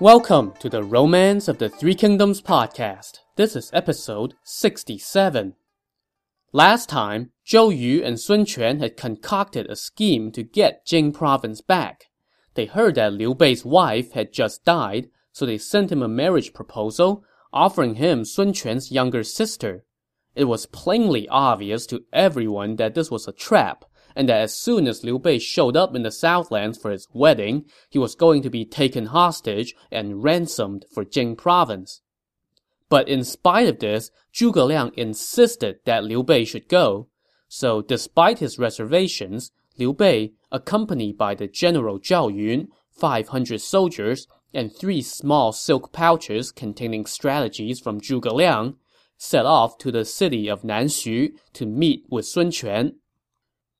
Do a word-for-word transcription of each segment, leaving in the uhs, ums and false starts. Welcome to the Romance of the Three Kingdoms podcast. This is episode sixty-seven. Last time, Zhou Yu and Sun Quan had concocted a scheme to get Jing Province back. They heard that Liu Bei's wife had just died, so they sent him a marriage proposal, offering him Sun Quan's younger sister. It was plainly obvious to everyone that this was a trap, and that as soon as Liu Bei showed up in the Southlands for his wedding, he was going to be taken hostage and ransomed for Jing Province. But in spite of this, Zhuge Liang insisted that Liu Bei should go. So despite his reservations, Liu Bei, accompanied by the general Zhao Yun, five hundred soldiers, and three small silk pouches containing strategies from Zhuge Liang, set off to the city of Nanshu to meet with Sun Quan.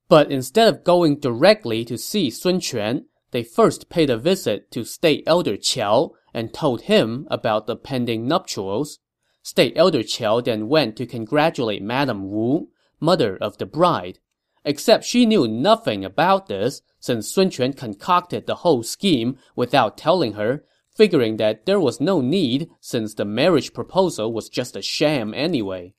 But instead of going directly to see Sun Quan, they first paid a visit to State Elder Qiao and told him about the pending nuptials. State Elder Qiao then went to congratulate Madame Wu, mother of the bride. Except she knew nothing about this, since Sun Quan concocted the whole scheme without telling her, figuring that there was no need since the marriage proposal was just a sham anyway.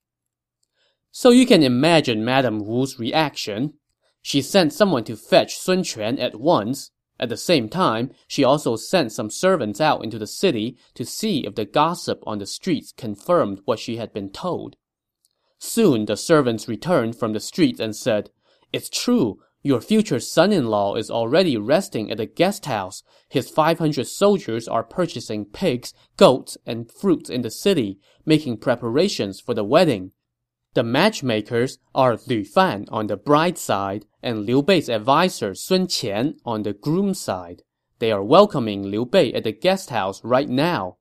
So you can imagine Madame Wu's reaction. She sent someone to fetch Sun Quan at once. At the same time, she also sent some servants out into the city to see if the gossip on the streets confirmed what she had been told. Soon the servants returned from the streets and said, "It's true, your future son-in-law is already resting at a guest house. His five hundred soldiers are purchasing pigs, goats, and fruits in the city, making preparations for the wedding." The matchmakers are Lu Fan on the bride's side and Liu Bei's advisor Sun Qian on the groom's side. They are welcoming Liu Bei at the guest house right now.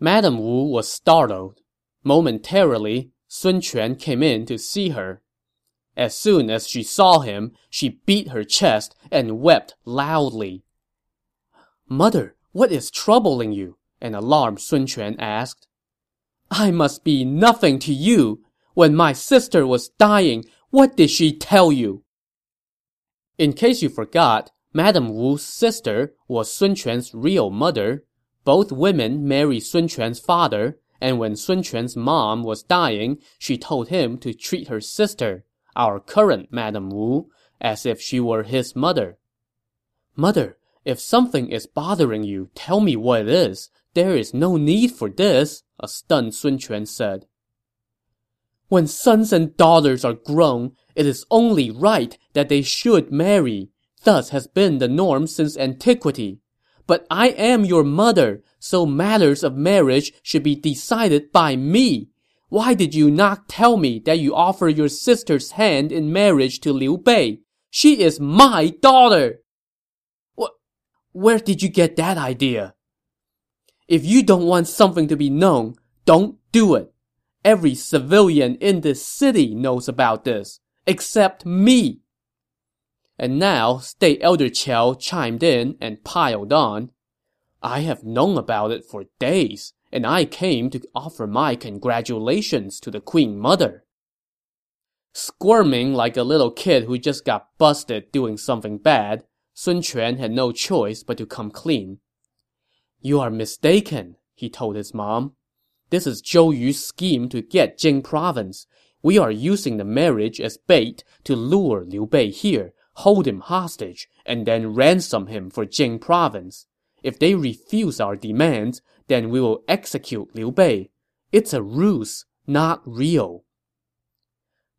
Madame Wu was startled. Momentarily, Sun Quan came in to see her. As soon as she saw him, she beat her chest and wept loudly. "Mother, what is troubling you?" an alarmed Sun Quan asked. "I must be nothing to you. When my sister was dying, what did she tell you?" In case you forgot, Madame Wu's sister was Sun Quan's real mother. Both women married Sun Quan's father, and when Sun Quan's mom was dying, she told him to treat her sister, our current Madame Wu, as if she were his mother. "Mother, if something is bothering you, tell me what it is. There is no need for this," a stunned Sun Quan said. "When sons and daughters are grown, it is only right that they should marry. Thus has been the norm since antiquity. But I am your mother, so matters of marriage should be decided by me. Why did you not tell me that you offer your sister's hand in marriage to Liu Bei? She is my daughter!" Wh- Where did you get that idea? "If you don't want something to be known, don't do it. Every civilian in this city knows about this, except me." And now, State Elder Qiao chimed in and piled on. "I have known about it for days, and I came to offer my congratulations to the Queen Mother." Squirming like a little kid who just got busted doing something bad, Sun Quan had no choice but to come clean. "You are mistaken," he told his mom. "This is Zhou Yu's scheme to get Jing Province. We are using the marriage as bait to lure Liu Bei here, hold him hostage, and then ransom him for Jing Province. If they refuse our demands, then we will execute Liu Bei. It's a ruse, not real."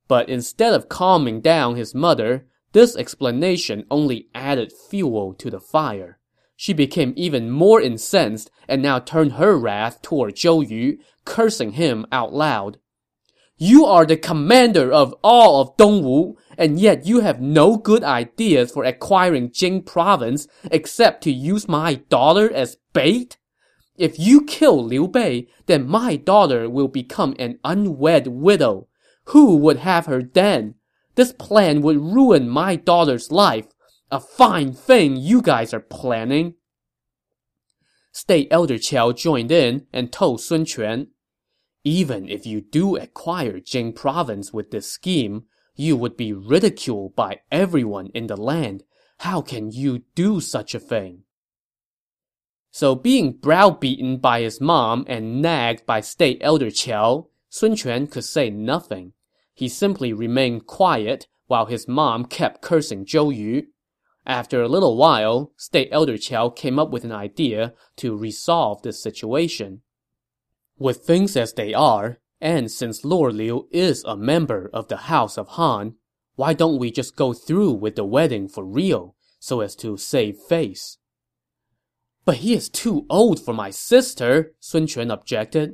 But instead of calming down his mother, this explanation only added fuel to the fire. She became even more incensed and now turned her wrath toward Zhou Yu, cursing him out loud. "You are the commander of all of Dongwu, and yet you have no good ideas for acquiring Jing Province except to use my daughter as bait? If you kill Liu Bei, then my daughter will become an unwed widow. Who would have her then? This plan would ruin my daughter's life. A fine thing you guys are planning." State Elder Qiao joined in and told Sun Quan, "Even if you do acquire Jing Province with this scheme, you would be ridiculed by everyone in the land. How can you do such a thing?" So being browbeaten by his mom and nagged by state elder Qiao, Sun Quan could say nothing. He simply remained quiet while his mom kept cursing Zhou Yu. After a little while, state elder Qiao came up with an idea to resolve this situation. With things as they are, and since Lord Liu is a member of the House of Han, why don't we just go through with the wedding for real, so as to save face? But he is too old for my sister, Sun Quan objected.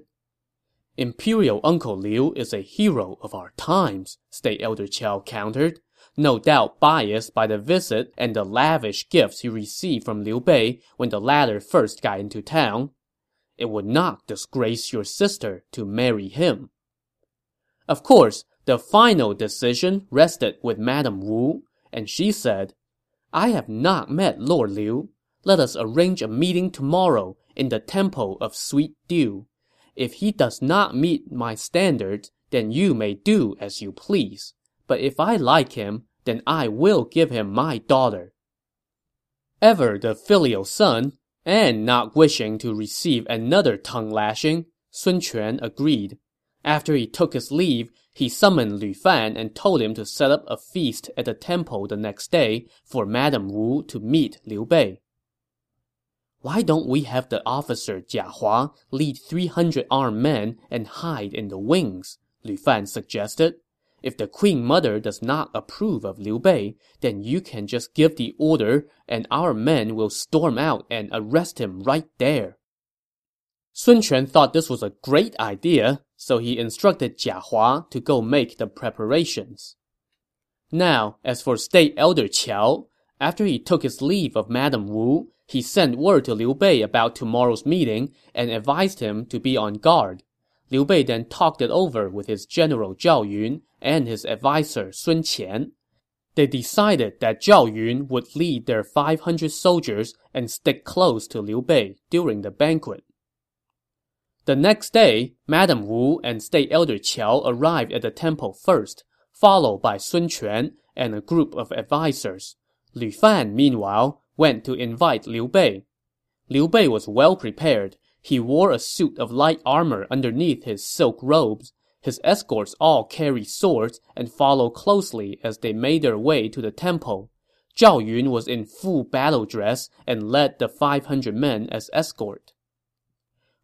Imperial Uncle Liu is a hero of our times, State Elder Qiao countered, no doubt biased by the visit and the lavish gifts he received from Liu Bei when the latter first got into town. It would not disgrace your sister to marry him. Of course, the final decision rested with Madame Wu, and she said, I have not met Lord Liu. Let us arrange a meeting tomorrow in the Temple of Sweet Dew. If he does not meet my standards, then you may do as you please. But if I like him, then I will give him my daughter. Ever the filial son, and not wishing to receive another tongue-lashing, Sun Quan agreed. After he took his leave, he summoned Lu Fan and told him to set up a feast at the temple the next day for Madame Wu to meet Liu Bei. Why don't we have the officer Jia Hua lead three hundred armed men and hide in the wings? Lu Fan suggested. If the Queen Mother does not approve of Liu Bei, then you can just give the order and our men will storm out and arrest him right there. Sun Quan thought this was a great idea, so he instructed Jia Hua to go make the preparations. Now, as for State Elder Qiao, after he took his leave of Madame Wu, he sent word to Liu Bei about tomorrow's meeting and advised him to be on guard. Liu Bei then talked it over with his general Zhao Yun and his advisor Sun Qian. They decided that Zhao Yun would lead their five hundred soldiers and stick close to Liu Bei during the banquet. The next day, Madame Wu and State Elder Qiao arrived at the temple first, followed by Sun Quan and a group of advisors. Lu Fan, meanwhile, went to invite Liu Bei. Liu Bei was well prepared. He wore a suit of light armor underneath his silk robes. His escorts all carried swords and followed closely as they made their way to the temple. Zhao Yun was in full battle dress and led the five hundred men as escort.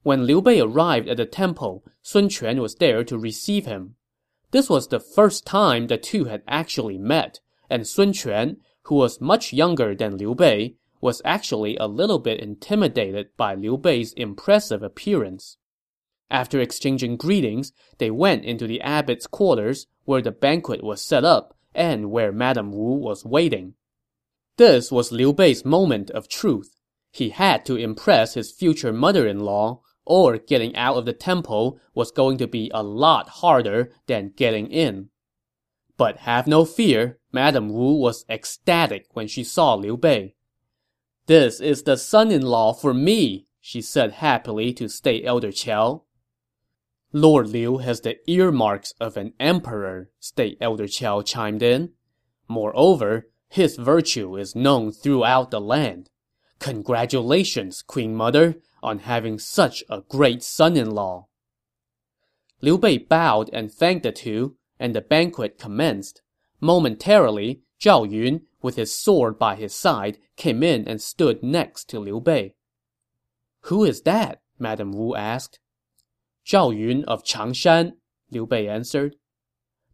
When Liu Bei arrived at the temple, Sun Quan was there to receive him. This was the first time the two had actually met, and Sun Quan, who was much younger than Liu Bei, was actually a little bit intimidated by Liu Bei's impressive appearance. After exchanging greetings, they went into the abbot's quarters, where the banquet was set up and where Madame Wu was waiting. This was Liu Bei's moment of truth. He had to impress his future mother-in-law, or getting out of the temple was going to be a lot harder than getting in. But have no fear, Madame Wu was ecstatic when she saw Liu Bei. This is the son-in-law for me, she said happily to State Elder Qiao. Lord Liu has the earmarks of an emperor, State Elder Qiao chimed in. Moreover, his virtue is known throughout the land. Congratulations, Queen Mother, on having such a great son-in-law. Liu Bei bowed and thanked the two, and the banquet commenced. Momentarily, Zhao Yun, with his sword by his side, came in and stood next to Liu Bei. Who is that? Madame Wu asked. Zhao Yun of Changshan, Liu Bei answered.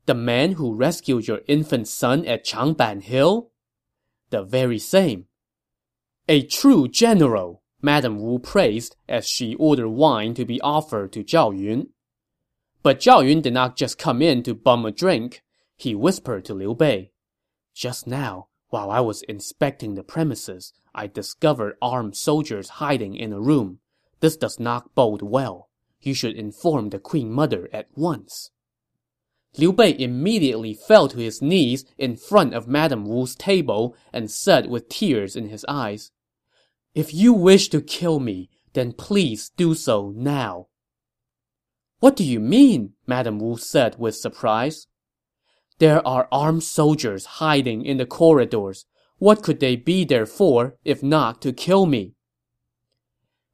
The man who rescued your infant son at Changban Hill? The very same. A true general, Madame Wu praised as she ordered wine to be offered to Zhao Yun. But Zhao Yun did not just come in to bum a drink. He whispered to Liu Bei, Just now, while I was inspecting the premises, I discovered armed soldiers hiding in a room. This does not bode well. You should inform the Queen Mother at once. Liu Bei immediately fell to his knees in front of Madame Wu's table and said with tears in his eyes, If you wish to kill me, then please do so now. What do you mean? Madame Wu said with surprise. There are armed soldiers hiding in the corridors. What could they be there for, if not to kill me?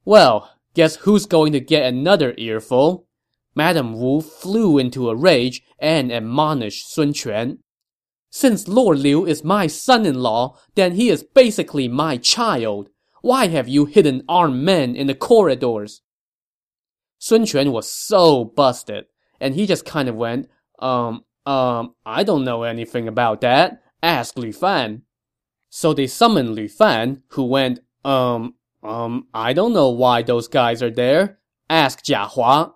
Well, guess who's going to get another earful? Madame Wu flew into a rage and admonished Sun Quan. Since Lord Liu is my son-in-law, then he is basically my child. Why have you hidden armed men in the corridors? Sun Quan was so busted, and he just kind of went, um, um, I don't know anything about that. Ask Lu Fan. So they summoned Lu Fan, who went, um, um, I don't know why those guys are there. Ask Jia Hua.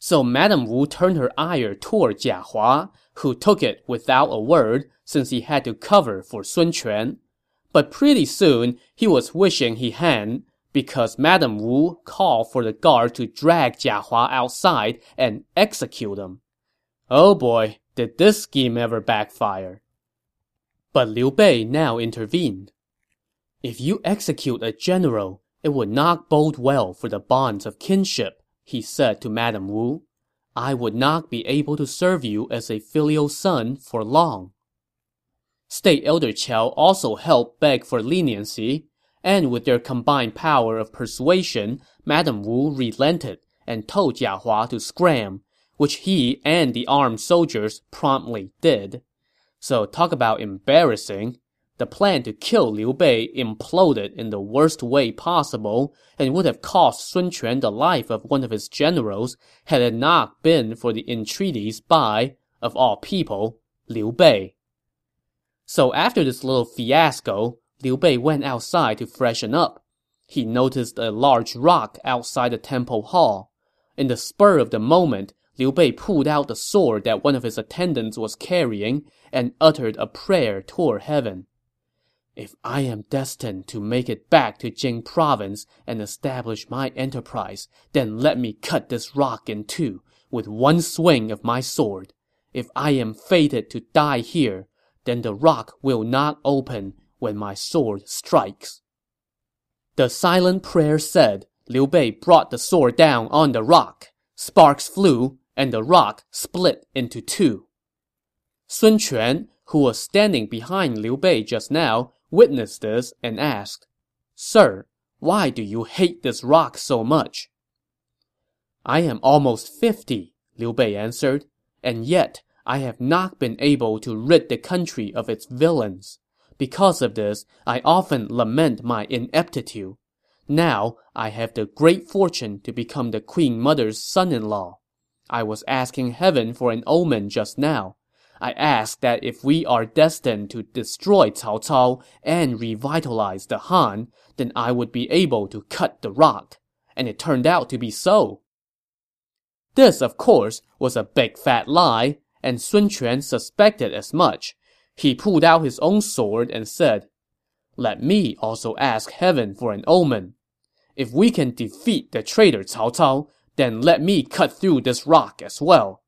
So Madame Wu turned her ire toward Jia Hua, who took it without a word since he had to cover for Sun Quan. But pretty soon, he was wishing he hadn't, because Madame Wu called for the guard to drag Jia Hua outside and execute him. Oh boy, did this scheme ever backfire. But Liu Bei now intervened. If you execute a general, it would not bode well for the bonds of kinship, he said to Madame Wu. I would not be able to serve you as a filial son for long. State Elder Qiao also helped beg for leniency, and with their combined power of persuasion, Madame Wu relented and told Jia Hua to scram, which he and the armed soldiers promptly did. So talk about embarrassing. The plan to kill Liu Bei imploded in the worst way possible and would have cost Sun Quan the life of one of his generals had it not been for the entreaties by, of all people, Liu Bei. So after this little fiasco, Liu Bei went outside to freshen up. He noticed a large rock outside the temple hall. In the spur of the moment, Liu Bei pulled out the sword that one of his attendants was carrying and uttered a prayer toward heaven. If I am destined to make it back to Jing Province and establish my enterprise, then let me cut this rock in two with one swing of my sword. If I am fated to die here, then the rock will not open when my sword strikes. The silent prayer said, Liu Bei brought the sword down on the rock. Sparks flew, and the rock split into two. Sun Quan, who was standing behind Liu Bei just now, witnessed this and asked, Sir, why do you hate this rock so much? I am almost fifty, Liu Bei answered, and yet I have not been able to rid the country of its villains. Because of this, I often lament my ineptitude. Now I have the great fortune to become the Queen Mother's son-in-law. I was asking heaven for an omen just now. I ask that if we are destined to destroy Cao Cao and revitalize the Han, then I would be able to cut the rock. And it turned out to be so. This, of course, was a big fat lie, and Sun Quan suspected as much. He pulled out his own sword and said, Let me also ask heaven for an omen. If we can defeat the traitor Cao Cao, then let me cut through this rock as well.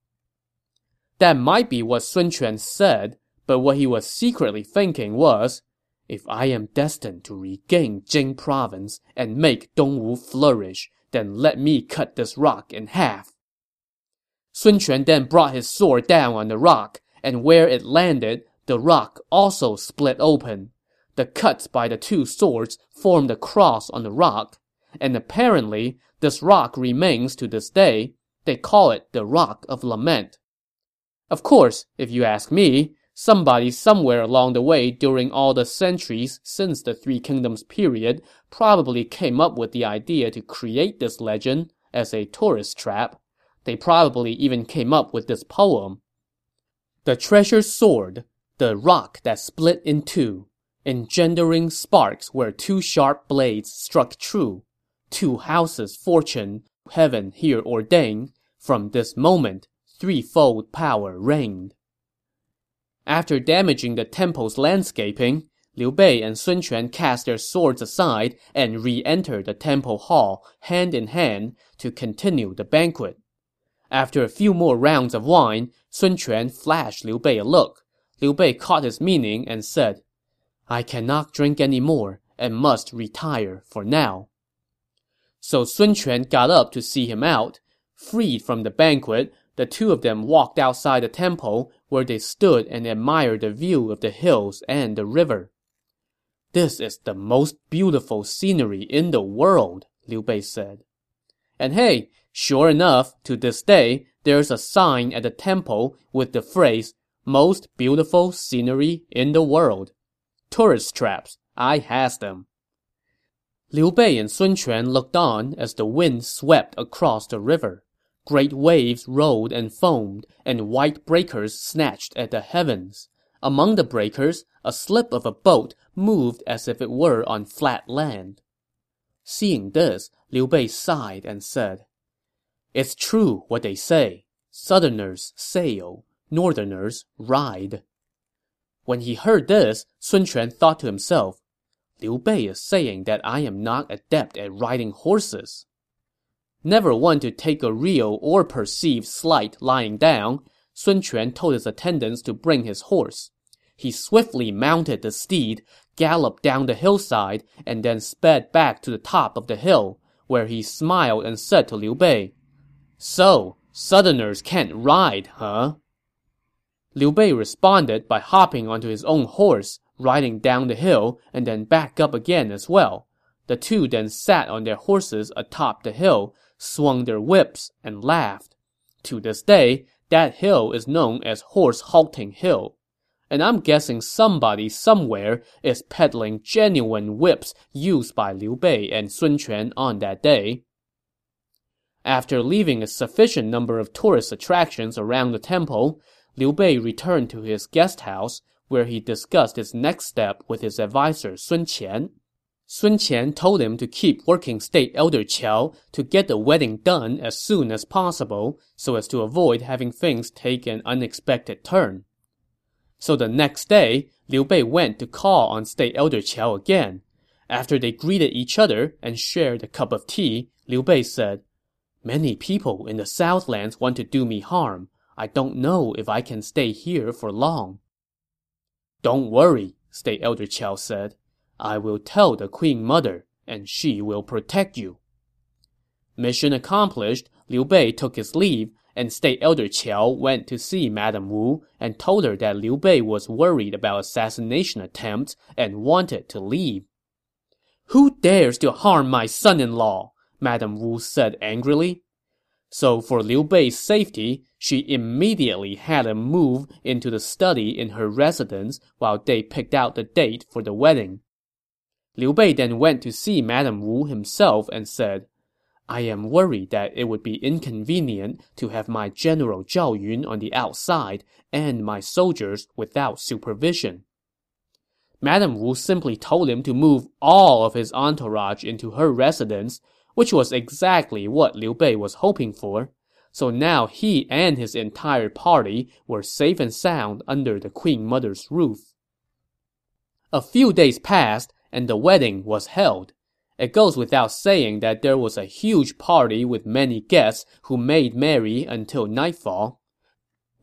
That might be what Sun Quan said, but what he was secretly thinking was, if I am destined to regain Jing Province and make Dongwu flourish, then let me cut this rock in half. Sun Quan then brought his sword down on the rock, and where it landed, the rock also split open. The cuts by the two swords formed a cross on the rock, and apparently, this rock remains to this day. They call it the Rock of Lament. Of course, if you ask me, somebody somewhere along the way during all the centuries since the Three Kingdoms period probably came up with the idea to create this legend as a tourist trap. They probably even came up with this poem. The treasure sword, the rock that split in two, engendering sparks where two sharp blades struck true. Two houses fortune, heaven here ordained, from this moment, threefold power reigned. After damaging the temple's landscaping, Liu Bei and Sun Quan cast their swords aside and re-entered the temple hall, hand in hand, to continue the banquet. After a few more rounds of wine, Sun Quan flashed Liu Bei a look. Liu Bei caught his meaning and said, I cannot drink any more and must retire for now. So Sun Quan got up to see him out. Freed from the banquet, the two of them walked outside the temple, where they stood and admired the view of the hills and the river. This is the most beautiful scenery in the world, Liu Bei said. And hey, sure enough, to this day, there's a sign at the temple with the phrase, "Most beautiful scenery in the world." Tourist traps, I has them. Liu Bei and Sun Quan looked on as the wind swept across the river. Great waves rolled and foamed, and white breakers snatched at the heavens. Among the breakers, a slip of a boat moved as if it were on flat land. Seeing this, Liu Bei sighed and said, "It's true what they say. Southerners sail, northerners ride." When he heard this, Sun Quan thought to himself, "Liu Bei is saying that I am not adept at riding horses." Never one to take a real or perceived slight lying down, Sun Quan told his attendants to bring his horse. He swiftly mounted the steed, galloped down the hillside, and then sped back to the top of the hill, where he smiled and said to Liu Bei, "So, southerners can't ride, huh?" Liu Bei responded by hopping onto his own horse, riding down the hill, and then back up again as well. The two then sat on their horses atop the hill, swung their whips, and laughed. To this day, that hill is known as Horse Halting Hill. And I'm guessing somebody somewhere is peddling genuine whips used by Liu Bei and Sun Quan on that day. After leaving a sufficient number of tourist attractions around the temple, Liu Bei returned to his guest house, where he discussed his next step with his advisor Sun Qian. Sun Qian told him to keep working State Elder Qiao to get the wedding done as soon as possible, so as to avoid having things take an unexpected turn. So the next day, Liu Bei went to call on State Elder Qiao again. After they greeted each other and shared a cup of tea, Liu Bei said, "Many people in the Southlands want to do me harm. I don't know if I can stay here for long." "Don't worry," State Elder Qiao said. "I will tell the Queen Mother, and she will protect you." Mission accomplished, Liu Bei took his leave, and State Elder Qiao went to see Madame Wu and told her that Liu Bei was worried about assassination attempts and wanted to leave. "Who dares to harm my son-in-law?" Madame Wu said angrily. So for Liu Bei's safety, she immediately had him move into the study in her residence while they picked out the date for the wedding. Liu Bei then went to see Madame Wu himself and said, "I am worried that it would be inconvenient to have my general Zhao Yun on the outside and my soldiers without supervision." Madame Wu simply told him to move all of his entourage into her residence, which was exactly what Liu Bei was hoping for. So now he and his entire party were safe and sound under the Queen Mother's roof. A few days passed, and the wedding was held. It goes without saying that there was a huge party with many guests who made merry until nightfall.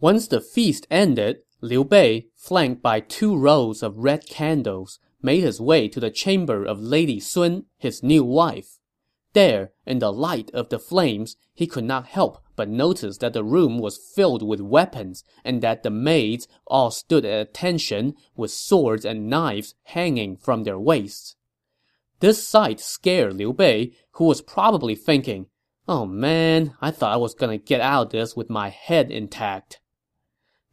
Once the feast ended, Liu Bei, flanked by two rows of red candles, made his way to the chamber of Lady Sun, his new wife. There, in the light of the flames, he could not help but notice that the room was filled with weapons and that the maids all stood at attention with swords and knives hanging from their waists. This sight scared Liu Bei, who was probably thinking, "Oh man, I thought I was gonna get out of this with my head intact."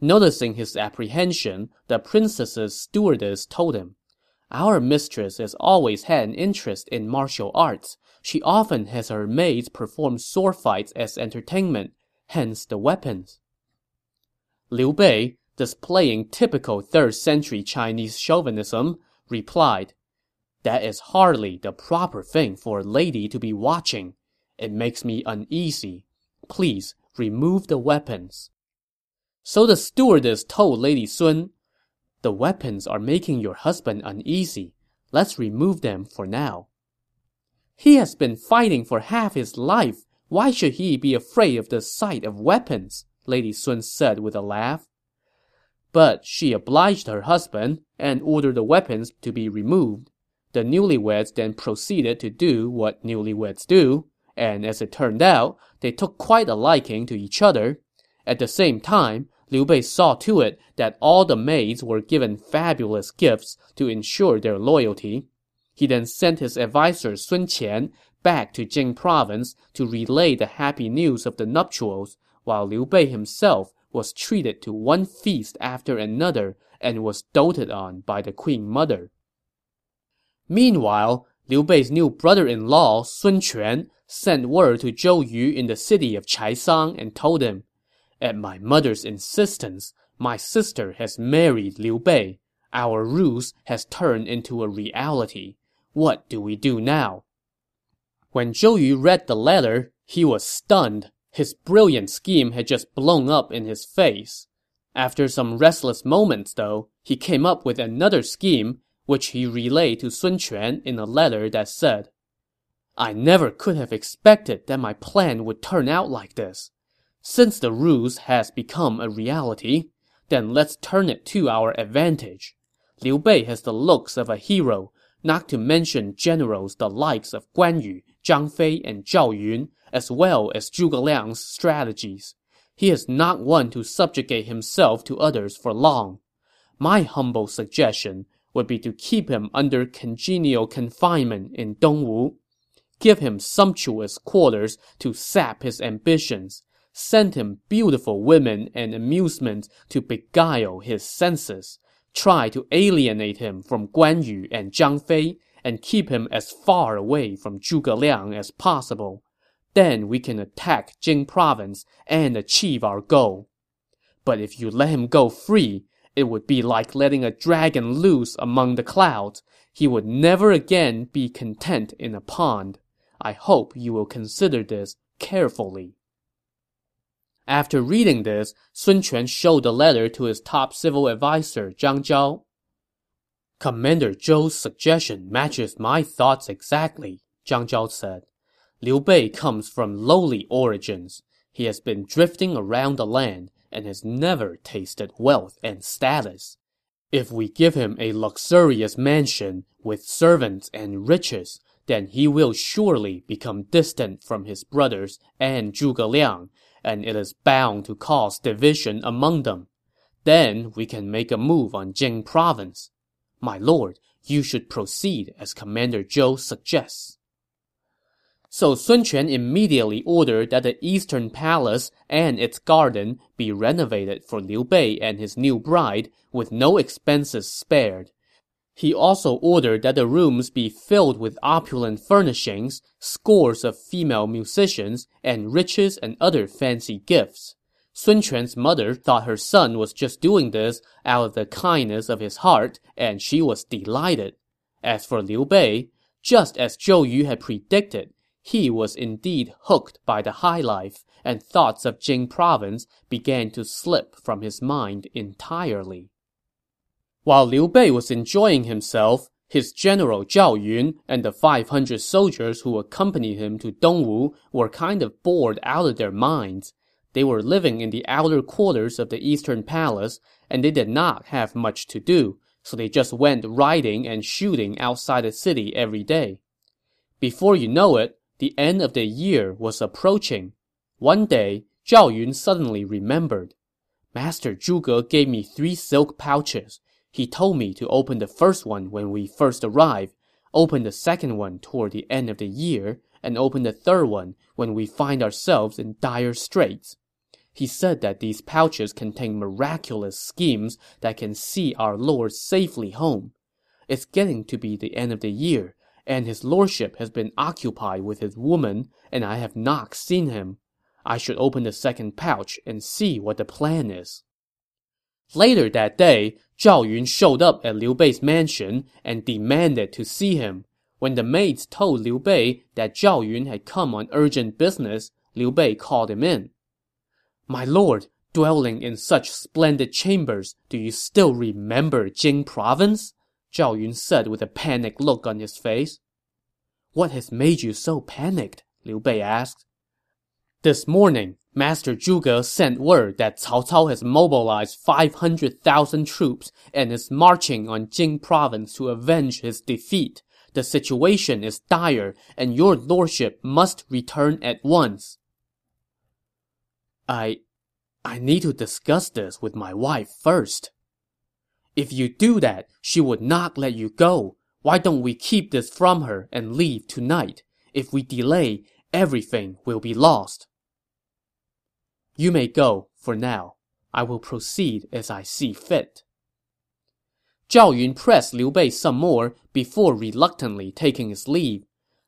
Noticing his apprehension, the princess's stewardess told him, "Our mistress has always had an interest in martial arts. She often has her maids perform sword fights as entertainment, hence the weapons." Liu Bei, displaying typical third-century Chinese chauvinism, replied, "That is hardly the proper thing for a lady to be watching. It makes me uneasy. Please, remove the weapons." So the stewardess told Lady Sun, "The weapons are making your husband uneasy. Let's remove them for now." "He has been fighting for half his life. Why should he be afraid of the sight of weapons?" Lady Sun said with a laugh. But she obliged her husband and ordered the weapons to be removed. The newlyweds then proceeded to do what newlyweds do, and as it turned out, they took quite a liking to each other. At the same time, Liu Bei saw to it that all the maids were given fabulous gifts to ensure their loyalty. He then sent his advisor Sun Qian back to Jing Province to relay the happy news of the nuptials, while Liu Bei himself was treated to one feast after another and was doted on by the Queen Mother. Meanwhile, Liu Bei's new brother-in-law, Sun Quan, sent word to Zhou Yu in the city of Chaisang and told him, "At my mother's insistence, my sister has married Liu Bei. Our ruse has turned into a reality. What do we do now?" When Zhou Yu read the letter, he was stunned. His brilliant scheme had just blown up in his face. After some restless moments, though, he came up with another scheme, which he relayed to Sun Quan in a letter that said, "I never could have expected that my plan would turn out like this. Since the ruse has become a reality, then let's turn it to our advantage. Liu Bei has the looks of a hero, not to mention generals the likes of Guan Yu, Zhang Fei, and Zhao Yun, as well as Zhuge Liang's strategies. He is not one to subjugate himself to others for long. My humble suggestion would be to keep him under congenial confinement in Dongwu. Give him sumptuous quarters to sap his ambitions. Send him beautiful women and amusements to beguile his senses. Try to alienate him from Guan Yu and Zhang Fei, and keep him as far away from Zhuge Liang as possible. Then we can attack Jing Province and achieve our goal. But if you let him go free, it would be like letting a dragon loose among the clouds. He would never again be content in a pond. I hope you will consider this carefully." After reading this, Sun Quan showed the letter to his top civil adviser Zhang Zhao. "Commander Zhou's suggestion matches my thoughts exactly," Zhang Zhao said. "Liu Bei comes from lowly origins. He has been drifting around the land and has never tasted wealth and status. If we give him a luxurious mansion with servants and riches, then he will surely become distant from his brothers and Zhuge Liang, and it is bound to cause division among them. Then we can make a move on Jing Province. My lord, you should proceed as Commander Zhou suggests." So Sun Quan immediately ordered that the Eastern Palace and its garden be renovated for Liu Bei and his new bride, with no expenses spared. He also ordered that the rooms be filled with opulent furnishings, scores of female musicians, and riches and other fancy gifts. Sun Quan's mother thought her son was just doing this out of the kindness of his heart, and she was delighted. As for Liu Bei, just as Zhou Yu had predicted, he was indeed hooked by the high life, and thoughts of Jing Province began to slip from his mind entirely. While Liu Bei was enjoying himself, his general Zhao Yun and the five hundred soldiers who accompanied him to Dongwu were kind of bored out of their minds. They were living in the outer quarters of the Eastern Palace, and they did not have much to do, so they just went riding and shooting outside the city every day. Before you know it, the end of the year was approaching. One day, Zhao Yun suddenly remembered. "Master Zhuge gave me three silk pouches. He told me to open the first one when we first arrive, open the second one toward the end of the year, and open the third one when we find ourselves in dire straits. He said that these pouches contain miraculous schemes that can see our lord safely home. It's getting to be the end of the year, and his lordship has been occupied with his woman, and I have not seen him. I should open the second pouch and see what the plan is." Later that day, Zhao Yun showed up at Liu Bei's mansion and demanded to see him. When the maids told Liu Bei that Zhao Yun had come on urgent business, Liu Bei called him in. "My lord, dwelling in such splendid chambers, do you still remember Jing Province?" Zhao Yun said with a panicked look on his face. "What has made you so panicked?" Liu Bei asked. "This morning, Master Zhuge sent word that Cao Cao has mobilized five hundred thousand troops and is marching on Jing Province to avenge his defeat. The situation is dire, and your lordship must return at once." I... I need to discuss this with my wife first." "If you do that, she would not let you go. Why don't we keep this from her and leave tonight? If we delay, everything will be lost. You may go for now. I will proceed as I see fit. Zhao Yun pressed Liu Bei some more before reluctantly taking his leave.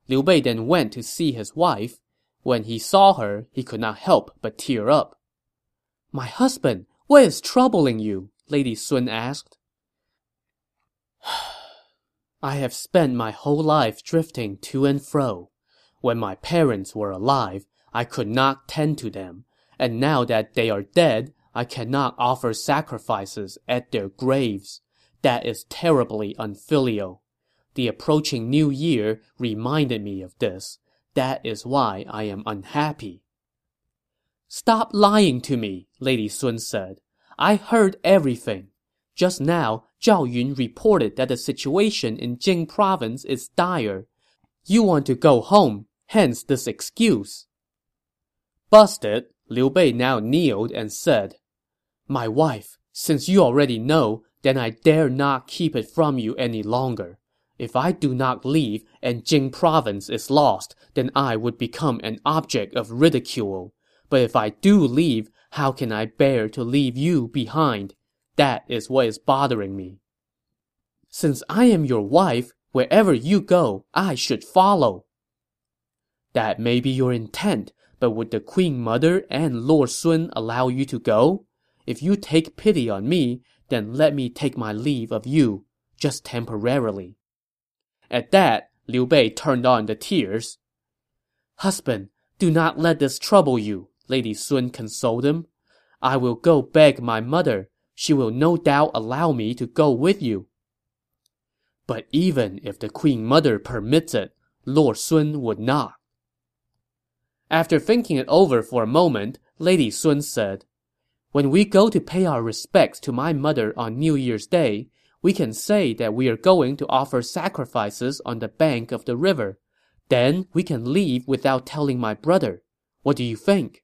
Liu Bei then went to see his wife. When he saw her, he could not help but tear up. My husband, what is troubling you? Lady Sun asked. I have spent my whole life drifting to and fro. When my parents were alive, I could not tend to them, and now that they are dead, I cannot offer sacrifices at their graves. That is terribly unfilial. The approaching new year reminded me of this. That is why I am unhappy. Stop lying to me, Lady Sun said. I heard everything. Just now, Zhao Yun reported that the situation in Jing Province is dire. You want to go home, hence this excuse. Busted, Liu Bei now kneeled and said, My wife, since you already know, then I dare not keep it from you any longer. If I do not leave and Jing Province is lost, then I would become an object of ridicule. But if I do leave, how can I bear to leave you behind? That is what is bothering me. Since I am your wife, wherever you go, I should follow. That may be your intent, but would the Queen Mother and Lord Sun allow you to go? If you take pity on me, then let me take my leave of you, just temporarily. At that, Liu Bei turned on the tears. Husband, do not let this trouble you, Lady Sun consoled him. I will go beg my mother. She will no doubt allow me to go with you. But even if the Queen Mother permits it, Lord Sun would not. After thinking it over for a moment, Lady Sun said, When we go to pay our respects to my mother on New Year's Day, we can say that we are going to offer sacrifices on the bank of the river. Then we can leave without telling my brother. What do you think?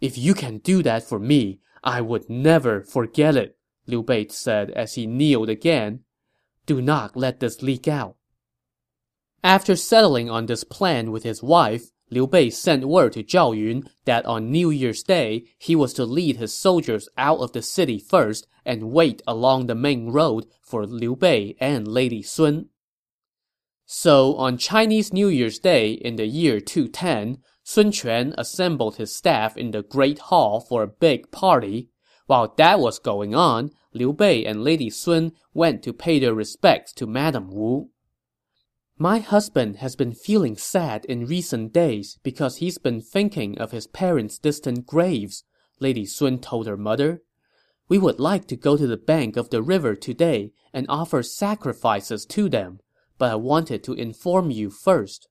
If you can do that for me, I would never forget it, Liu Bei said as he kneeled again. Do not let this leak out. After settling on this plan with his wife, Liu Bei sent word to Zhao Yun that on New Year's Day, he was to lead his soldiers out of the city first and wait along the main road for Liu Bei and Lady Sun. So, on Chinese New Year's Day in the year two ten, Sun Quan assembled his staff in the Great Hall for a big party. While that was going on, Liu Bei and Lady Sun went to pay their respects to Madame Wu. My husband has been feeling sad in recent days because he's been thinking of his parents' distant graves, Lady Sun told her mother. We would like to go to the bank of the river today and offer sacrifices to them, but I wanted to inform you first.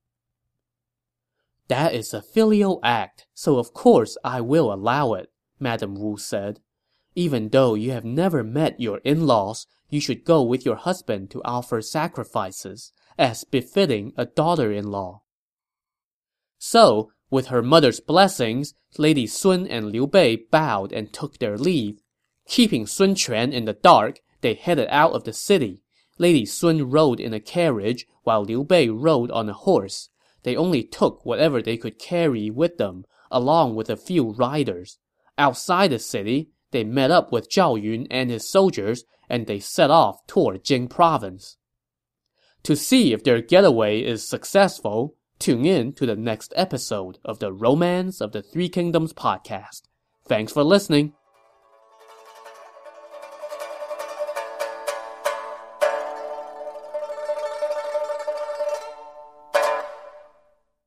That is a filial act, so of course I will allow it, Madame Wu said. Even though you have never met your in-laws, you should go with your husband to offer sacrifices, as befitting a daughter-in-law. So, with her mother's blessings, Lady Sun and Liu Bei bowed and took their leave. Keeping Sun Quan in the dark, they headed out of the city. Lady Sun rode in a carriage, while Liu Bei rode on a horse. They only took whatever they could carry with them, along with a few riders. Outside the city, they met up with Zhao Yun and his soldiers, and they set off toward Jing Province. To see if their getaway is successful, tune in to the next episode of the Romance of the Three Kingdoms podcast. Thanks for listening.